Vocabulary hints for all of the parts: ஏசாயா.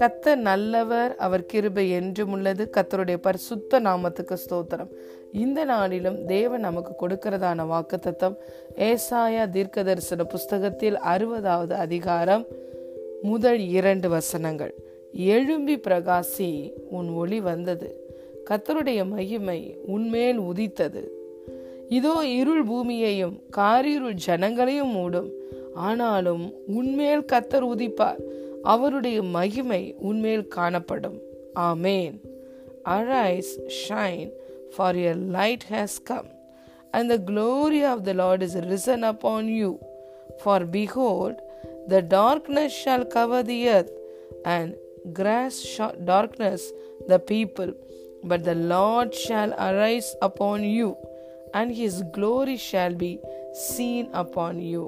கர்த்தர் நல்லவர், அவர் கிருபை என்றும் உள்ளது. கர்த்தருடைய பரிசுத்த நாமத்துக்கு ஸ்தோத்திரம். இந்த நாளிலும் தேவன் நமக்கு கொடுக்கிறதான வாக்குத்தத்தம் ஏசாயா தீர்க்க தரிசன புஸ்தகத்தில் 60வது அதிகாரம் முதல் 2 வசனங்கள். எழும்பி பிரகாசி, உன் ஒளி வந்தது, கர்த்தருடைய மகிமை உன்மேல் உதித்தது. இதோ இருள் பூமியையும் காரிருள் ஜனங்களையும் மூடும். ஆனாலும் உன்மேல் கர்த்தர் உதிப்பார், அவருடைய மகிமை உன்மேல் காணப்படும். ஆமேன். Arise, shine, for your light has come, and the glory of the Lord is risen upon you. For behold, the darkness shall cover the earth, and darkness the people. But the Lord shall arise upon you, and his glory shall be seen upon you.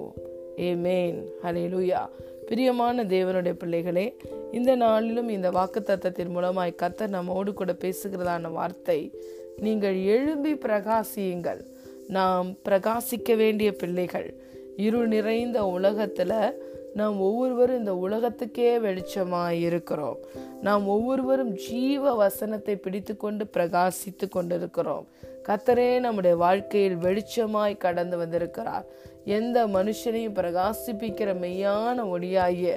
Amen. Hallelujah. பிரியமான தேவனுடைய பிள்ளைகளே, இந்த நாளிலும் இந்த வாக்குத்தத்தத்தின் மூலமாய் கர்த்தர் நம்மோடு கூட பேசுகிறதான வார்த்தை, நீங்கள் எழும்பி பிரகாசியுங்கள். நாம் பிரகாசிக்க வேண்டிய பிள்ளைகள். இருள் நிறைந்த உலகத்தில் நாம் ஒவ்வொருவரும் இந்த உலகத்துக்கே வெளிச்சமாய் இருக்கிறோம். நாம் ஒவ்வொருவரும் ஜீவ வசனத்தை பிடித்து கொண்டு பிரகாசித்து கொண்டிருக்கிறோம். கர்த்தரே நம்முடைய வாழ்க்கையில் வெளிச்சமாய் கடந்து வந்திருக்கிறார். எந்த மனுஷனையும் பிரகாசிப்பிக்கிற மெய்யான ஒளியாகிய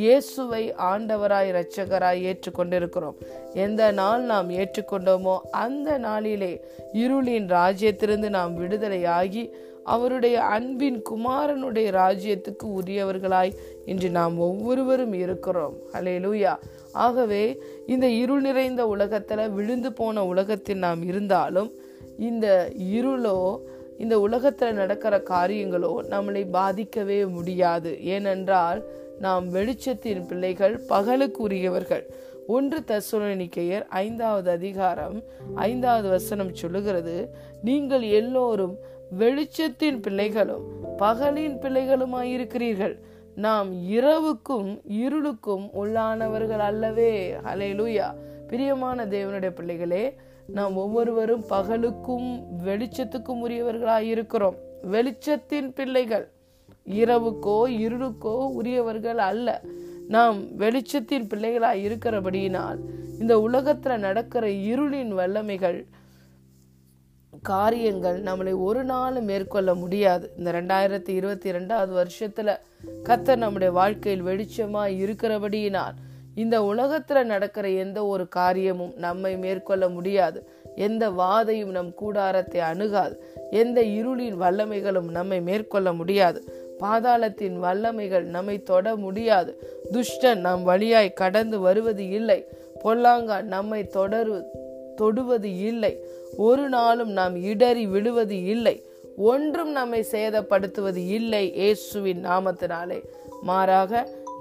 இயேசுவை ஆண்டவராய் இரட்சகராய் ஏற்றுக்கொண்டிருக்கிறோம். எந்த நாள் நாம் ஏற்றுக்கொண்டோமோ அந்த நாளிலே இருளின் ராஜ்யத்திலிருந்து நாம் விடுதலையாகி அவருடைய அன்பின் குமாரனுடைய ராஜ்யத்துக்கு உரியவர்களாய் இன்று நாம் ஒவ்வொருவரும் இருக்கிறோம். ஹல்லேலூயா. ஆகவே இந்த இருள் நிறைந்த உலகத்துல, விழுந்து போன உலகத்தில் நாம் இருந்தாலும் இந்த இருளோ இந்த உலகத்துல நடக்கிற காரியங்களோ நம்மளை பாதிக்கவே முடியாது. ஏனென்றால் நாம் வெளிச்சத்தின் பிள்ளைகள், பகலுக்குரியவர்கள். 1 தெசலோனிக்கேயர் 5வது அதிகாரம் 5வது வசனம் சொல்லுகிறது, நீங்கள் எல்லோரும் வெளிச்சத்தின் பிள்ளைகளும் பகலின் பிள்ளைகளுமாயிருக்கிறீர்கள், நாம் இரவுக்கும் இருளுக்கும் உள்ளானவர்கள் அல்லவே. ஹல்லேலூயா. பிரியமான தேவனுடைய பிள்ளைகளே, நாம் ஒவ்வொருவரும் பகலுக்கும் வெளிச்சத்துக்கும் உரியவர்களாயிருக்கிறோம். வெளிச்சத்தின் பிள்ளைகள் இரவுக்கோ இருளுக்கோ உரியவர்கள் அல்ல. நாம் வெளிச்சத்தின் பிள்ளைகளாய் இருக்கிறபடியினால் இந்த உலகத்துல நடக்கிற இருளின் வல்லமைகள், காரியங்கள் நம்மளை ஒரு நாள் மேற்கொள்ள முடியாது. இந்த 2022வது வருஷத்துல கர்த்தர் நம்முடைய வாழ்க்கையில் வெளிச்சமா இருக்கிறபடியினால் இந்த உலகத்துல நடக்கிற எந்த ஒரு காரியமும் நம்மை மேற்கொள்ள முடியாது. எந்த வாதையும் நம் கூடாரத்தை அணுகாது. எந்த இருளின் வல்லமைகளும் நம்மை மேற்கொள்ள முடியாது. பாதாளத்தின் வல்லமைகள் நம்மை தொட முடியாது. துஷ்டன் நம் வழியாய் கடந்து வருவது இல்லை. பொல்லாங்கான் நம்மை தொடுவது இல்லை. ஒரு நாளும் நாம் இடறி விழுவது இல்லை. ஒன்றும் நம்மை சேதப்படுத்துவது இல்லை இயேசுவின் நாமத்தினாலே. மாறாக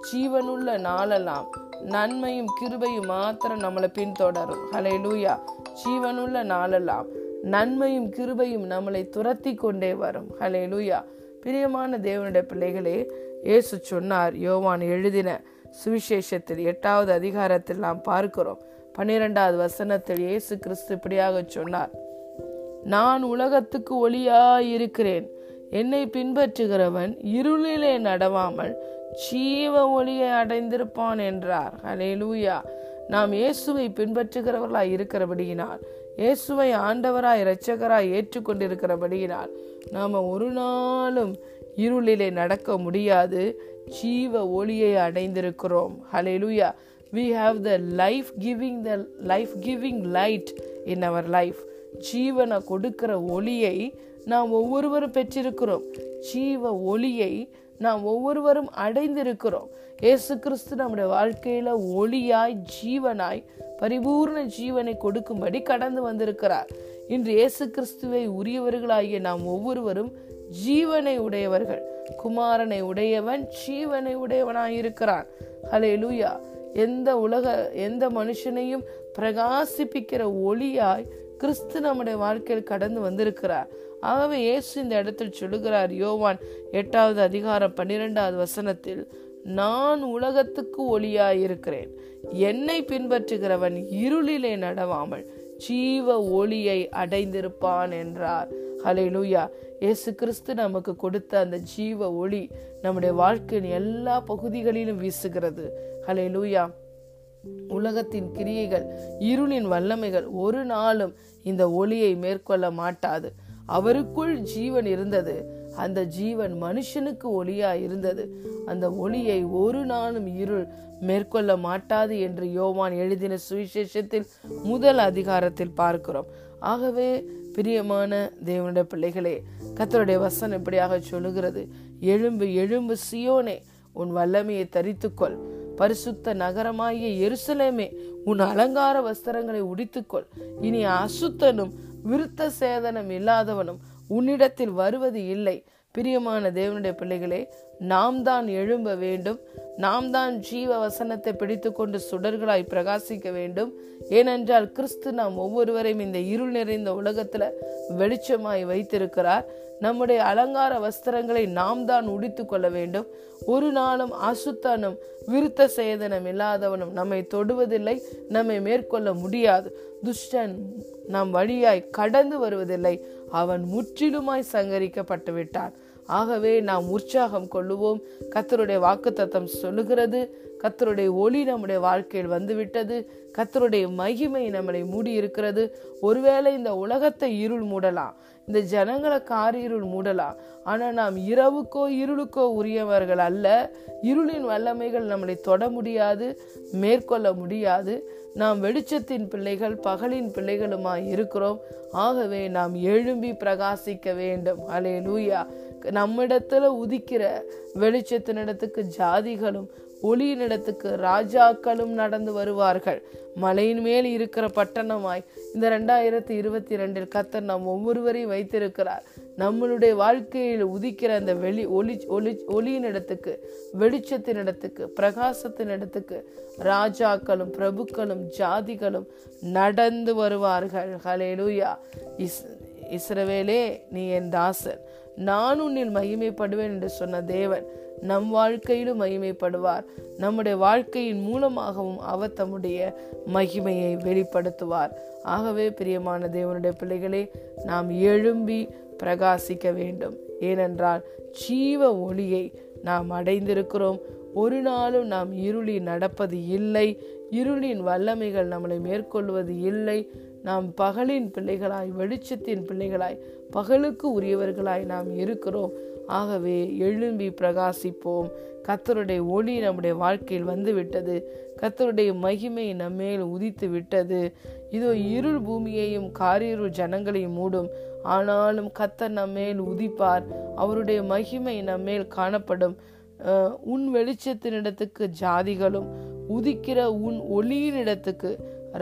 ஜீவனுள்ள நாளெல்லாம் நன்மையும் கிருபையும் மாத்திரம் நம்மளை பின்தொடரும். ஹல்லேலூயா. ஜீவனுள்ள நாளெல்லாம் நன்மையும் கிருபையும் நம்மளை துரத்தி கொண்டே வரும். ஹல்லேலூயா. பிரியமான தேவனுடைய பிள்ளைகளே, இயேசு சொன்னார். யோவான் எழுதின சுவிசேஷத்தில் 8வது அதிகாரத்தில் நாம் பார்க்கிறோம். 12வது வசனத்தில் இயேசு கிறிஸ்து இப்படியாக சொன்னார், நான் உலகத்துக்கு ஒளியாயிருக்கிறேன், என்னை பின்பற்றுகிறவன் இருளிலே நடவாமல் ஜீவ ஒளியை அடைந்திருப்பான் என்றார். ஹல்லேலூயா. நாம் இயேசுவை பின்பற்றுகிறவர்களாய் இருக்கிறபடியினால், இயேசுவை ஆண்டவராய் இரட்சகராய் ஏற்றுக்கொண்டிருக்கிறபடியினால் நாம் ஒரு நாளும் இருளிலே நடக்க முடியாது. ஜீவ ஒளியை அடைந்திருக்கிறோம். ஹல்லேலூயா. We have the life-giving light in our life. ஜீவனை கொடுக்கிற ஒளியை நாம் ஒவ்வொருவரும் பெற்றிருக்கிறோம். ஜீவ ஒளியை நாம் ஒவ்வொருவரும் அடைந்திருக்கிறோம். இயேசு கிறிஸ்து நம்முடைய வாழ்க்கையில ஒளியாய் ஜீவனாய் பரிபூர்ண ஜீவனை கொடுக்கும்படி கடந்து வந்திருக்கிறார். இன்று இயேசு கிறிஸ்துவை உரியவர்களாகிய நாம் ஒவ்வொருவரும் ஜீவனை உடையவர்கள். குமாரனை உடையவன் ஜீவனை உடையவனாயிருக்கிறான். ஹல்லேலூயா. எந்த மனுஷனையும் பிரகாசிப்பிக்கிற ஒளியாய் கிறிஸ்து நம்முடைய வாழ்க்கையில் கடந்து வந்திருக்கிறார். ஆகவே இயேசு இந்த இடத்தில் சொல்லுகிறார், யோவான் 8வது அதிகாரம் 12வது வசனத்தில், நான் உலகத்துக்கு ஒளியாயிருக்கிறேன், என்னை பின்பற்றுகிறவன் இருளிலே நடவாமல் ஜீவ ஒளியை அடைந்திருப்பான் என்றார். ஹல்லேலூயா. இயேசு கிறிஸ்து நமக்கு கொடுத்த அந்த ஜீவ ஒளி நம்முடைய வாழ்க்கையின் எல்லா பகுதிகளிலும் வீசுகிறது. ஹல்லேலூயா. உலகத்தின் கிரியைகள், இருளின் வல்லமைகள் ஒரு நாளும் இந்த ஒளியை மேற்கொள்ள மாட்டாது. அவருக்குள் ஜீவன் இருந்தது, அந்த ஜீவன் மனுஷனுக்கு ஒளியா இருந்தது. அந்த ஒளியை ஒரு நாளும் இருள் மேற்கொள்ள மாட்டாது என்று யோவான் எழுதின சுவிசேஷத்தில் முதல் அதிகாரத்தில் பார்க்கிறோம். ஆகவே பிரியமான தேவனுடைய பிள்ளைகளே, கர்த்தருடைய வசனம் இப்படியாக சொல்லுகிறது, எழும்பு எழும்பு சியோனே, உன் வல்லமையை தரித்துக்கொள். பரிசுத்த நகரமாகிய எருசலேமே, உன் அலங்கார வஸ்திரங்களை உடித்துக்கொள். இனி அசுத்தனும் விருத்த சேதனம் இல்லாதவனும் உன்னிடத்தில் வருவது இல்லை. பிரியமான தேவனுடைய பிள்ளைகளே, நாம் தான் எழும்ப வேண்டும். நாம் தான் ஜீவ வசனத்தை பிடித்து கொண்டு சுடர்களாய் பிரகாசிக்க வேண்டும். ஏனென்றால் கிறிஸ்து நாம் ஒவ்வொருவரையும் இந்த இருள் நிறைந்த உலகத்துல வெளிச்சமாய் வைத்திருக்கிறார். நம்முடைய அலங்கார வஸ்திரங்களை நாம் தான் உடித்து கொள்ள வேண்டும். ஒரு நாளும் அசுத்தனும் விருத்த சேதனம் இல்லாதவனும் நம்மை தொடுவதில்லை, நம்மை மேற்கொள்ள முடியாது. துஷ்டன் நம் வழியாய் கடந்து வருவதில்லை, அவன் முற்றிலுமாய் சங்கரிக்கப்பட்டு விட்டான். ஆகவே நாம் உற்சாகம் கொள்ளுவோம். கர்த்தருடைய வாக்குத்தத்தம் சொல்லுகிறது, கர்த்தருடைய ஒளி நம்முடைய வாழ்க்கையில் வந்துவிட்டது, கர்த்தருடைய மகிமை நம்மளை மூடி இருக்கிறது. ஒருவேளை இந்த உலகத்தை இருள் மூடலாம், இந்த ஜனங்களை காரிருள் மூடலாம், ஆனால் நாம் இரவுக்கோ இருளுக்கோ உரியவர்கள் அல்ல. இருளின் வல்லமைகள் நம்மளை தொட முடியாது, மேற்கொள்ள முடியாது. நாம் வெளிச்சத்தின் பிள்ளைகள், பகலின் பிள்ளைகளுமாய் இருக்கிறோம். ஆகவே நாம் எழும்பி பிரகாசிக்க வேண்டும். அல்லேலூயா. நம்மிடத்துல உதிக்கிற வெளிச்சத்தினிடத்துக்கு ஜாதிகளும் ஒளியினிடத்துக்கு ராஜாக்களும் நடந்து வருவார்கள். மலையின் மேல் இருக்கிற பட்டணமாய் இந்த 2022 கர்த்தர் நாம் ஒவ்வொருவரையும் வைத்திருக்கிறார். நம்மளுடைய வாழ்க்கையில் உதிக்கிற அந்த ஒளியினிடத்துக்கு, வெளிச்சத்தினிடத்துக்கு, பிரகாசத்தினிடத்துக்கு ராஜாக்களும் பிரபுக்களும் ஜாதிகளும் நடந்து வருவார்கள். ஹல்லேலூயா. இஸ்ரவேலே, நீ என் தாசன், நான் உன்னில் மகிமைப்படுவேன் என்று சொன்ன தேவன் நம் வாழ்க்கையிலும் மகிமைப்படுவார். நம்முடைய வாழ்க்கையின் மூலமாகவும் அவர் தம்முடைய மகிமையை வெளிப்படுத்துவார். ஆகவே பிரியமான தேவனுடைய பிள்ளைகளே, நாம் எழும்பி பிரகாசிக்க வேண்டும். ஏனென்றால் ஜீவ ஒளியை நாம் அடைந்திருக்கிறோம். ஒரு நாளும் நாம் இருளில் நடப்பது இல்லை, இருளின் வல்லமைகள் நம்மளை மேற்கொள்வது இல்லை. நாம் பகலின் பிள்ளைகளாய், வெளிச்சத்தின் பிள்ளைகளாய், பகலுக்கு உரியவர்களாய் நாம் இருக்கிறோம். ஆகவே எழும்பி பிரகாசிப்போம். கர்த்தருடைய ஒளி நம்முடைய வாழ்க்கையில் வந்து விட்டது, கர்த்தருடைய மகிமை நம்மேல் உதித்து விட்டது. இதோ இருள் பூமியையும் காரிருள் ஜனங்களையும் மூடும், ஆனாலும் கர்த்தர் நம்மேல் உதிப்பார், அவருடைய மகிமை நம்மேல் காணப்படும். உன் வெளிச்சத்தினிடத்துக்கு ஜாதிகளும் உதிக்கிற உன் ஒளியினிடத்துக்கு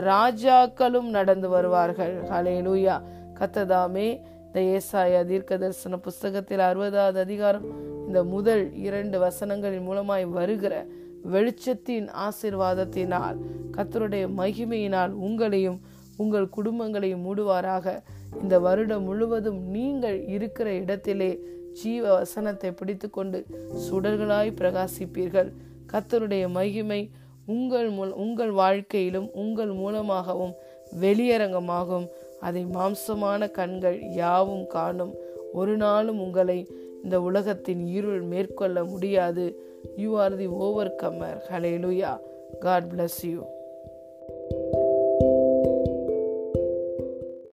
ராஜாக்களும் நடந்து வருவார்கள். ஹல்லேலூயா. கர்த்ததாமே, இந்த ஏசாயா தீர்க்க தரிசன புஸ்தகத்தில் 60வது அதிகாரம் இந்த முதல் 2 வசனங்களின் மூலமாய் வருகிற வெளிச்சத்தின் ஆசீர்வாதத்தினால், கர்த்தருடைய மகிமையினால் உங்களையும் உங்கள் குடும்பங்களையும் மூடுவாராக. இந்த வருடம் முழுவதும் நீங்கள் இருக்கிற இடத்திலே ஜீவ வசனத்தை பிடித்து கொண்டு சுடர்களாய் பிரகாசிப்பீர்கள். கர்த்தருடைய மகிமை உங்கள் வாழ்க்கையிலும் உங்கள் மூலமாகவும் வெளியரங்கமாகும். அதை மாம்சமான கண்கள் யாவும் காணும். ஒரு நாளும் உங்களை இந்த உலகத்தின் இருள் மேற்கொள்ள முடியாது. You are the overcomer. Hallelujah. God bless you.